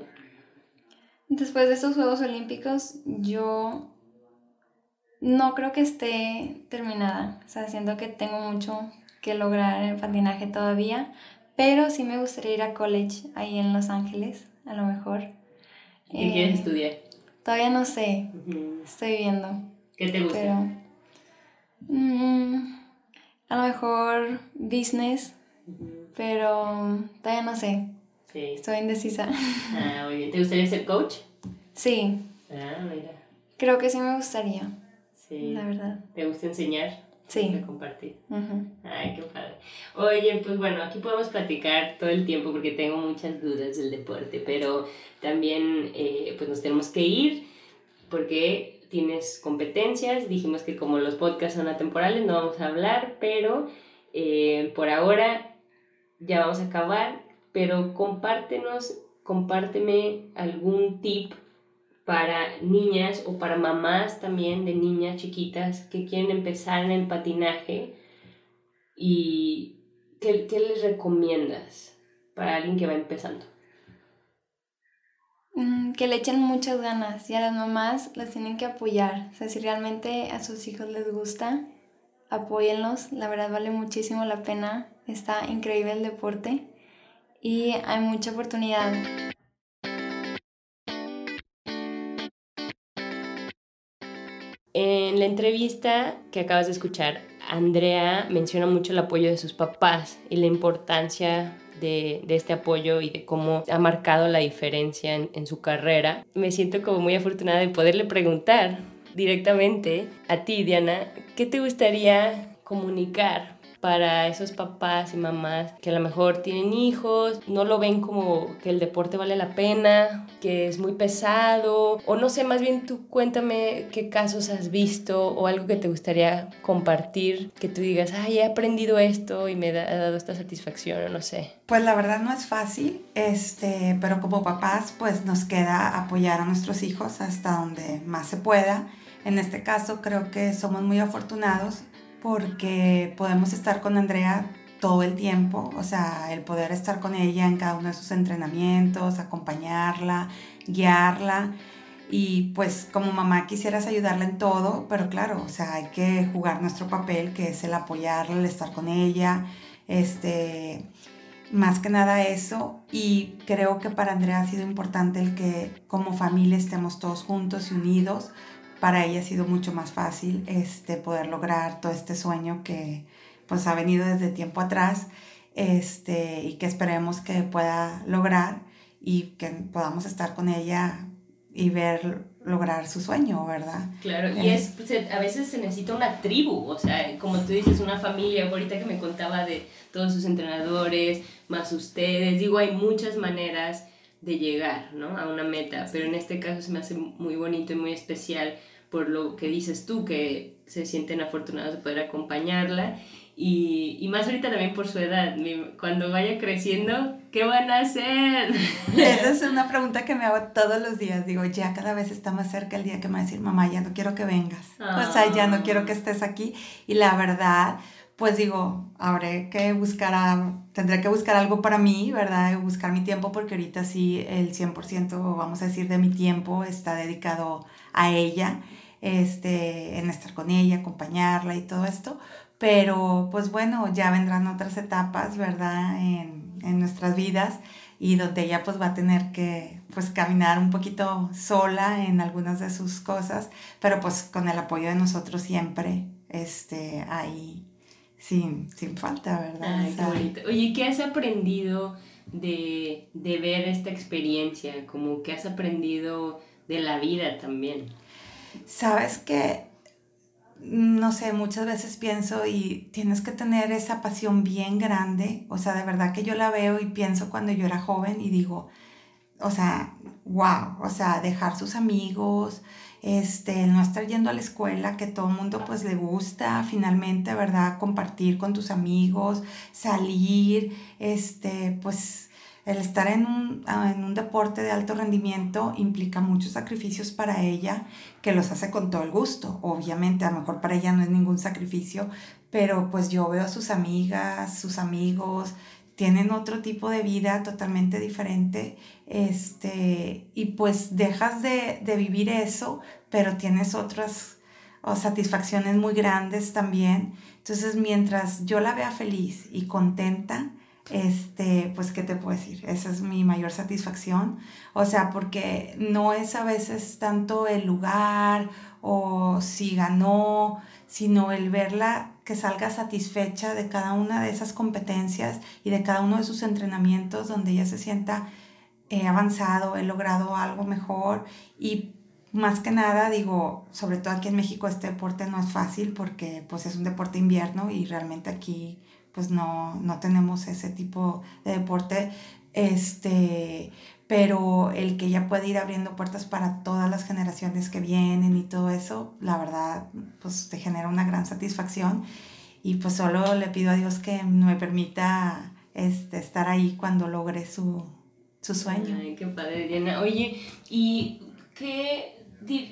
Después de estos Juegos Olímpicos, yo no creo que esté terminada. O sea, siento que tengo mucho que lograr en el patinaje todavía, pero sí me gustaría ir a college ahí en Los Ángeles, a lo mejor. ¿Qué quieres estudiar? Todavía no sé, estoy viendo. ¿Qué te gusta? Pero, a lo mejor business, pero todavía no sé. Sí. Estoy indecisa. Ah, muy bien. ¿Te gustaría ser coach? Sí. Ah, mira. Creo que sí me gustaría. Sí. La verdad. ¿Te gusta enseñar? Sí. De compartir. Uh-huh. Ay, qué padre. Oye, pues bueno, aquí podemos platicar todo el tiempo porque tengo muchas dudas del deporte, pero también pues nos tenemos que ir porque tienes competencias. Dijimos que como los podcasts son atemporales no vamos a hablar, pero por ahora ya vamos a acabar. Pero compárteme algún tip para niñas o para mamás también de niñas chiquitas que quieren empezar en el patinaje y ¿qué les recomiendas para alguien que va empezando? Que le echen muchas ganas y a las mamás las tienen que apoyar. O sea, si realmente a sus hijos les gusta, apóyenlos. La verdad vale muchísimo la pena. Está increíble el deporte y hay mucha oportunidad. En la entrevista que acabas de escuchar, Andrea menciona mucho el apoyo de sus papás y la importancia de este apoyo y de cómo ha marcado la diferencia en su carrera. Me siento como muy afortunada de poderle preguntar directamente a ti, Diana, ¿qué te gustaría comunicar para esos papás y mamás que a lo mejor tienen hijos, no lo ven como que el deporte vale la pena, que es muy pesado, o no sé, más bien tú cuéntame qué casos has visto o algo que te gustaría compartir, que tú digas, ay, he aprendido esto y me ha dado esta satisfacción, o no sé? Pues la verdad no es fácil, pero como papás pues nos queda apoyar a nuestros hijos hasta donde más se pueda. En este caso creo que somos muy afortunados porque podemos estar con Andrea todo el tiempo, o sea, el poder estar con ella en cada uno de sus entrenamientos, acompañarla, guiarla, y pues como mamá quisieras ayudarla en todo, pero claro, o sea, hay que jugar nuestro papel, que es el apoyarla, el estar con ella, más que nada eso, y creo que para Andrea ha sido importante el que como familia estemos todos juntos y unidos. Para ella ha sido mucho más fácil poder lograr todo este sueño que pues ha venido desde tiempo atrás y que esperemos que pueda lograr y que podamos estar con ella y ver lograr su sueño, ¿verdad? Claro, y a veces se necesita una tribu, o sea, como tú dices, una familia. Ahorita que me contaba de todos sus entrenadores, más ustedes, digo, hay muchas maneras de llegar, ¿no?, a una meta, pero en este caso se me hace muy bonito y muy especial por lo que dices tú, que se sienten afortunados de poder acompañarla Y más ahorita también por su edad, cuando vaya creciendo, ¿qué van a hacer? Esa es una pregunta que me hago todos los días. Digo, ya cada vez está más cerca el día que me va a decir, mamá, ya no quiero que vengas. Oh. O sea, ya no quiero que estés aquí. Y la verdad, pues digo, tendré que buscar algo para mí, ¿verdad? Buscar mi tiempo, porque ahorita sí el 100%, vamos a decir, de mi tiempo está dedicado a ella, en estar con ella, acompañarla y todo esto. Pero, pues bueno, ya vendrán otras etapas, ¿verdad?, en nuestras vidas, y donde ella, pues, va a tener que, pues, caminar un poquito sola en algunas de sus cosas, pero, pues, con el apoyo de nosotros siempre, ahí, sin falta, ¿verdad? Ay, qué bonito. Oye, ¿qué has aprendido de ver esta experiencia? Como, ¿qué has aprendido de la vida también? Sabes que, no sé, muchas veces pienso, y tienes que tener esa pasión bien grande, o sea, de verdad que yo la veo y pienso cuando yo era joven y digo, o sea, wow, o sea, dejar sus amigos, no estar yendo a la escuela, que todo el mundo pues le gusta finalmente, ¿verdad?, compartir con tus amigos, salir, pues el estar en un deporte de alto rendimiento implica muchos sacrificios para ella, que los hace con todo el gusto. Obviamente, a lo mejor para ella no es ningún sacrificio, pero pues yo veo a sus amigas, sus amigos, tienen otro tipo de vida totalmente diferente, y pues dejas de vivir eso, pero tienes otras satisfacciones muy grandes también. Entonces, mientras yo la vea feliz y contenta, pues, ¿qué te puedo decir? Esa es mi mayor satisfacción, o sea, porque no es a veces tanto el lugar o si ganó, sino el verla que salga satisfecha de cada una de esas competencias y de cada uno de sus entrenamientos, donde ella se sienta, avanzado, he logrado algo mejor. Y más que nada, digo, sobre todo aquí en México este deporte no es fácil, porque pues es un deporte invierno y realmente aquí pues no tenemos ese tipo de deporte, pero el que ya puede ir abriendo puertas para todas las generaciones que vienen y todo eso, la verdad, pues te genera una gran satisfacción. Y pues solo le pido a Dios que me permita estar ahí cuando logre su sueño. Ay, qué padre, Diana. Oye, ¿y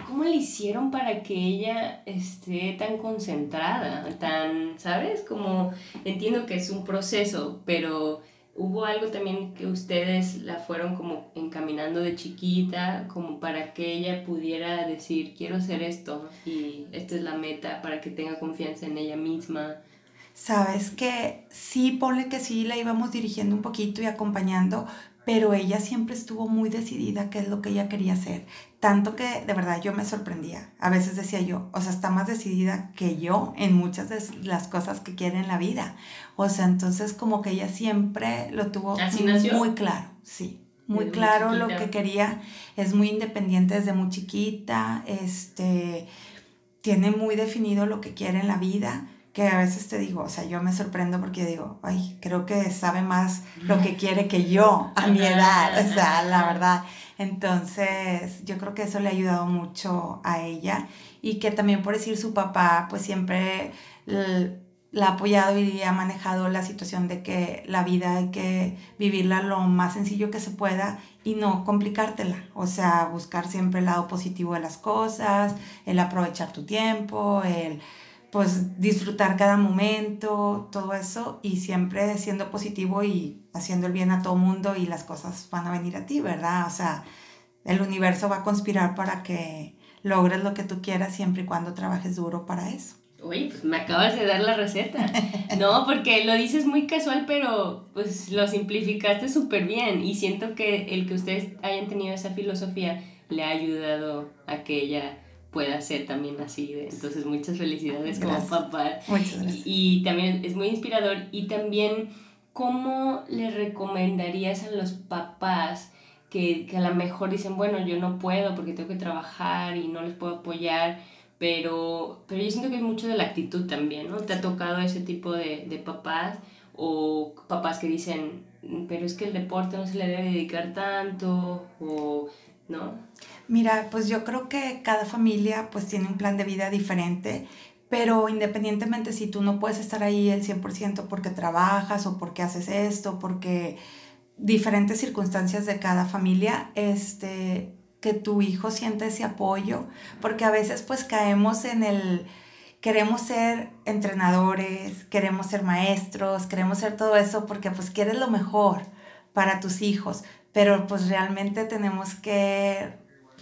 cómo le hicieron para que ella esté tan concentrada, tan, sabes? Como, entiendo que es un proceso, pero ¿hubo algo también que ustedes la fueron como encaminando de chiquita, como para que ella pudiera decir, quiero hacer esto y esta es la meta, para que tenga confianza en ella misma? Sabes que sí, ponle que sí, la íbamos dirigiendo un poquito y acompañando, pero ella siempre estuvo muy decidida qué es lo que ella quería hacer. Tanto que, de verdad, yo me sorprendía. A veces decía yo, o sea, está más decidida que yo en muchas de las cosas que quiere en la vida. O sea, entonces como que ella siempre lo tuvo muy claro, sí. Muy claro lo que quería. Es muy independiente desde muy chiquita. Tiene muy definido lo que quiere en la vida, que a veces te digo, o sea, yo me sorprendo porque digo, ay, creo que sabe más lo que quiere que yo a mi edad, o sea, la verdad. Entonces, yo creo que eso le ha ayudado mucho a ella, y que también, por decir, su papá, pues siempre la ha apoyado y ha manejado la situación de que la vida hay que vivirla lo más sencillo que se pueda y no complicártela, o sea, buscar siempre el lado positivo de las cosas, el aprovechar tu tiempo, el pues disfrutar cada momento, todo eso, y siempre siendo positivo y haciendo el bien a todo mundo, y las cosas van a venir a ti, ¿verdad? O sea, el universo va a conspirar para que logres lo que tú quieras, siempre y cuando trabajes duro para eso. Uy, pues me acabas de dar la receta. No, porque lo dices muy casual, pero pues lo simplificaste súper bien, y siento que el que ustedes hayan tenido esa filosofía le ha ayudado a que ella pueda ser también así. Entonces, muchas felicidades, gracias, como papá. Muchas gracias. Y también es muy inspirador. Y también, ¿cómo le recomendarías a los papás que a lo mejor dicen, bueno, yo no puedo porque tengo que trabajar y no les puedo apoyar, pero yo siento que es mucho de la actitud también, ¿no? ¿Te ha tocado ese tipo de papás, o papás que dicen, pero es que el deporte no se le debe dedicar tanto, o no? Mira, pues yo creo que cada familia pues tiene un plan de vida diferente, Pero independientemente, si tú no puedes estar ahí el 100% porque trabajas o porque haces esto, porque diferentes circunstancias de cada familia, que tu hijo sienta ese apoyo, porque a veces pues caemos en el... Queremos ser entrenadores, queremos ser maestros, queremos ser todo eso porque pues quieres lo mejor para tus hijos, pero pues realmente tenemos que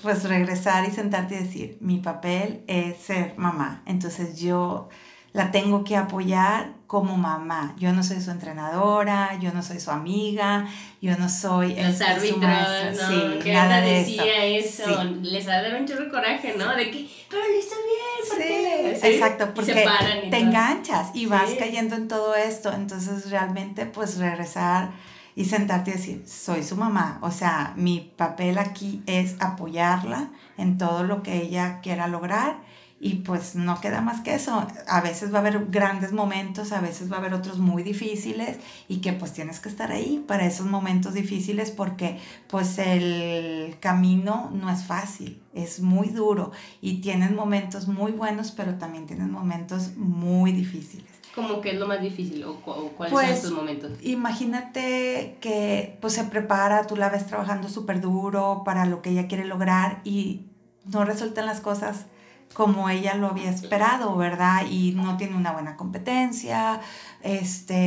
pues regresar y sentarte y decir, mi papel es ser mamá, entonces yo la tengo que apoyar como mamá. Yo no soy su entrenadora, yo no soy su amiga, yo no soy los árbitros, ¿no? Sí, que nada de eso. Sí. Les ha dado un chorro coraje, ¿no? Sí. De que, pero lo hizo bien, ¿por qué? Sí, exacto, porque te enganchas y vas cayendo en todo esto. Entonces, realmente, pues, regresar y sentarte y decir, soy su mamá. O sea, mi papel aquí es apoyarla en todo lo que ella quiera lograr. Y pues no queda más que eso. A veces va a haber grandes momentos, a veces va a haber otros muy difíciles y que pues tienes que estar ahí para esos momentos difíciles porque pues el camino no es fácil, es muy duro y tienes momentos muy buenos pero también tienes momentos muy difíciles. ¿Cómo que es lo más difícil o cuáles pues, son estos momentos? Imagínate que pues se prepara, tú la ves trabajando súper duro para lo que ella quiere lograr y no resultan las cosas como ella lo había esperado, ¿verdad? Y no tiene una buena competencia,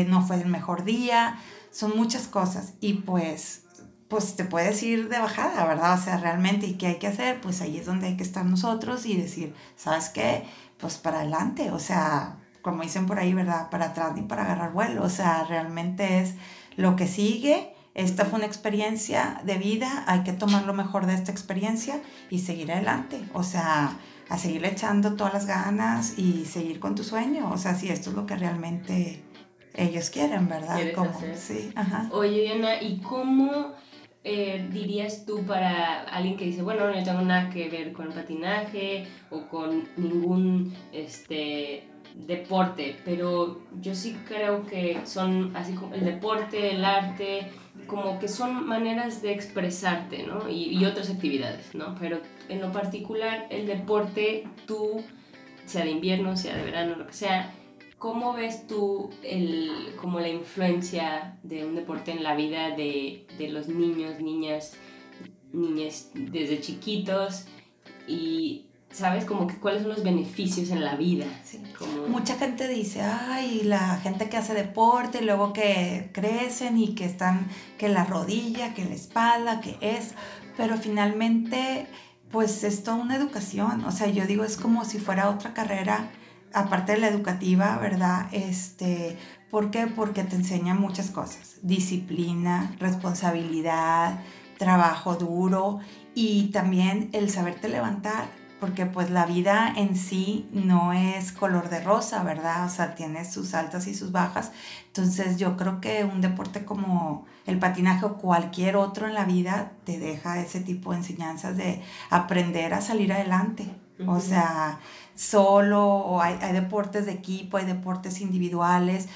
no fue el mejor día, son muchas cosas. Y pues te puedes ir de bajada, ¿verdad? O sea, realmente, ¿y qué hay que hacer? Pues ahí es donde hay que estar nosotros y decir, ¿sabes qué? Pues para adelante, o sea, como dicen por ahí, ¿verdad? Para atrás ni para agarrar vuelo, o sea, realmente es lo que sigue. Esta fue una experiencia de vida, hay que tomar lo mejor de esta experiencia y seguir adelante, o sea, a seguirle echando todas las ganas y seguir con tu sueño, o sea, si esto es lo que realmente ellos quieren, ¿verdad? ¿Cómo? Sí, ajá. Oye, Diana, ¿y cómo dirías tú para alguien que dice, bueno, no tengo nada que ver con el patinaje o con ningún deporte, pero yo sí creo que son así como el deporte, el arte, como que son maneras de expresarte, ¿no? Y otras actividades, ¿no? Pero en lo particular, el deporte, tú, sea de invierno, sea de verano, lo que sea, ¿cómo ves tú como la influencia de un deporte en la vida de los niños, niñas desde chiquitos? Y ¿sabes? Como que cuáles son los beneficios en la vida. Sí. Como... Mucha gente dice, ay, la gente que hace deporte, y luego que crecen y que están, que la rodilla, que la espalda, que es, pero finalmente, pues es toda una educación. O sea, yo digo, es como si fuera otra carrera, aparte de la educativa, ¿verdad? ¿Por qué? Porque te enseña muchas cosas. Disciplina, responsabilidad, trabajo duro y también el saberte levantar. Porque pues la vida en sí no es color de rosa, ¿verdad? O sea, tiene sus altas y sus bajas. Entonces yo creo que un deporte como el patinaje o cualquier otro en la vida te deja ese tipo de enseñanzas de aprender a salir adelante. Uh-huh. O sea, solo, o hay deportes de equipo, hay deportes individuales.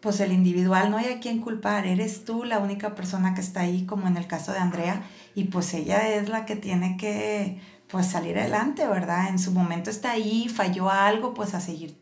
Pues el individual no hay a quien culpar, eres tú la única persona que está ahí, como en el caso de Andrea, y pues ella es la que tiene que... pues salir adelante, ¿verdad? En su momento está ahí, falló algo, pues a seguir,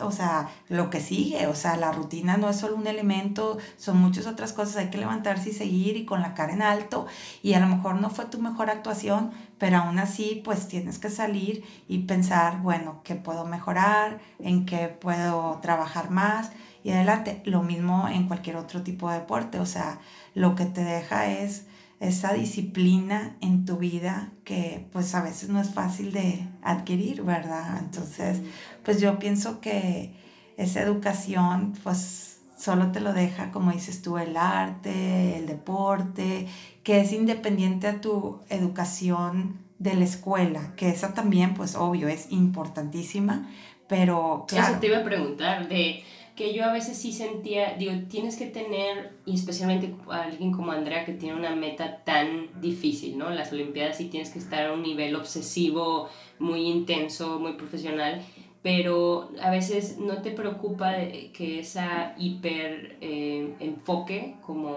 o sea, lo que sigue, o sea, la rutina no es solo un elemento, son muchas otras cosas, hay que levantarse y seguir y con la cara en alto, y a lo mejor no fue tu mejor actuación, pero aún así, pues tienes que salir y pensar, bueno, ¿qué puedo mejorar? ¿En qué puedo trabajar más? Y adelante, lo mismo en cualquier otro tipo de deporte, o sea, lo que te deja es esa disciplina en tu vida que pues a veces no es fácil de adquirir, ¿verdad? Entonces, pues yo pienso que esa educación pues solo te lo deja, como dices tú, el arte, el deporte, que es independiente a tu educación de la escuela, que esa también pues obvio es importantísima, pero claro. Eso te iba a preguntar de... que yo a veces sí sentía, digo, tienes que tener, y especialmente alguien como Andrea que tiene una meta tan difícil, ¿no? Las Olimpiadas sí tienes que estar a un nivel obsesivo, muy intenso, muy profesional, pero a veces no te preocupa que esa hiper enfoque como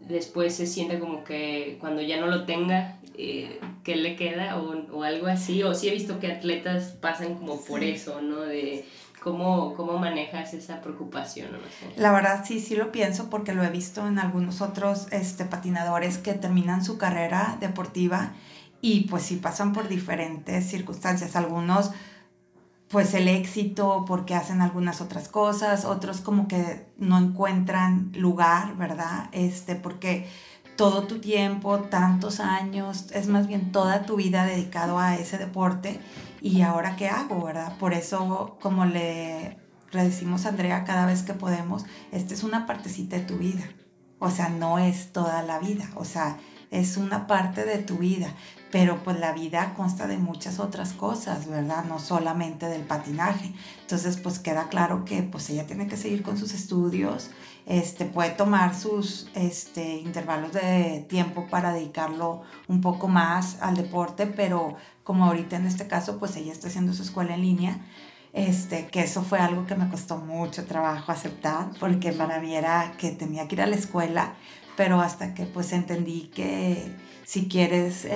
después se sienta como que cuando ya no lo tenga, ¿qué le queda? O algo así, o sí he visto que atletas pasan como por eso, ¿no? De ¿Cómo manejas esa preocupación? No sé. La verdad sí lo pienso porque lo he visto en algunos otros patinadores que terminan su carrera deportiva y pues sí pasan por diferentes circunstancias. Algunos pues el éxito porque hacen algunas otras cosas, otros como que no encuentran lugar, ¿verdad? Porque todo tu tiempo, tantos años, es más bien toda tu vida dedicado a ese deporte. ¿Y ahora qué hago, verdad? Por eso, como le decimos a Andrea cada vez que podemos, esta es una partecita de tu vida. O sea, no es toda la vida. O sea, es una parte de tu vida. Pero pues la vida consta de muchas otras cosas, ¿verdad? No solamente del patinaje. Entonces, pues queda claro que pues ella tiene que seguir con sus estudios. Puede tomar sus intervalos de tiempo para dedicarlo un poco más al deporte, pero como ahorita en este caso, pues ella está haciendo su escuela en línea, que eso fue algo que me costó mucho trabajo aceptar, porque para mí era que tenía que ir a la escuela, pero hasta que pues entendí que si quieres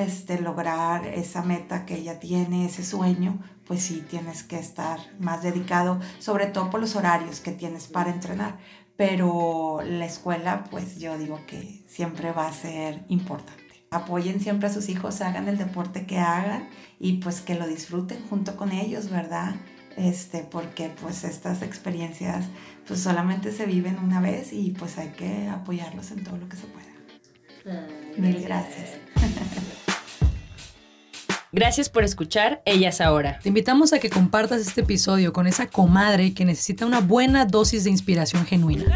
lograr esa meta que ella tiene, ese sueño, pues sí tienes que estar más dedicado, sobre todo por los horarios que tienes para entrenar. Pero la escuela, pues yo digo que siempre va a ser importante. Apoyen siempre a sus hijos, hagan el deporte que hagan y pues que lo disfruten junto con ellos, ¿verdad? Porque pues estas experiencias pues solamente se viven una vez y pues hay que apoyarlos en todo lo que se pueda. Mil gracias. Gracias por escuchar Ellas Ahora. Te invitamos a que compartas este episodio con esa comadre que necesita una buena dosis de inspiración genuina.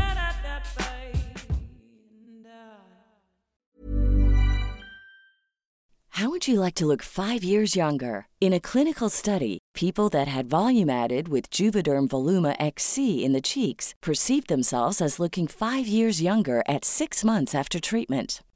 How would you like to look 5 years younger? In a clinical study, people that had volume added with Juvederm Voluma XC in the cheeks perceived themselves as looking 5 years younger at 6 months after treatment.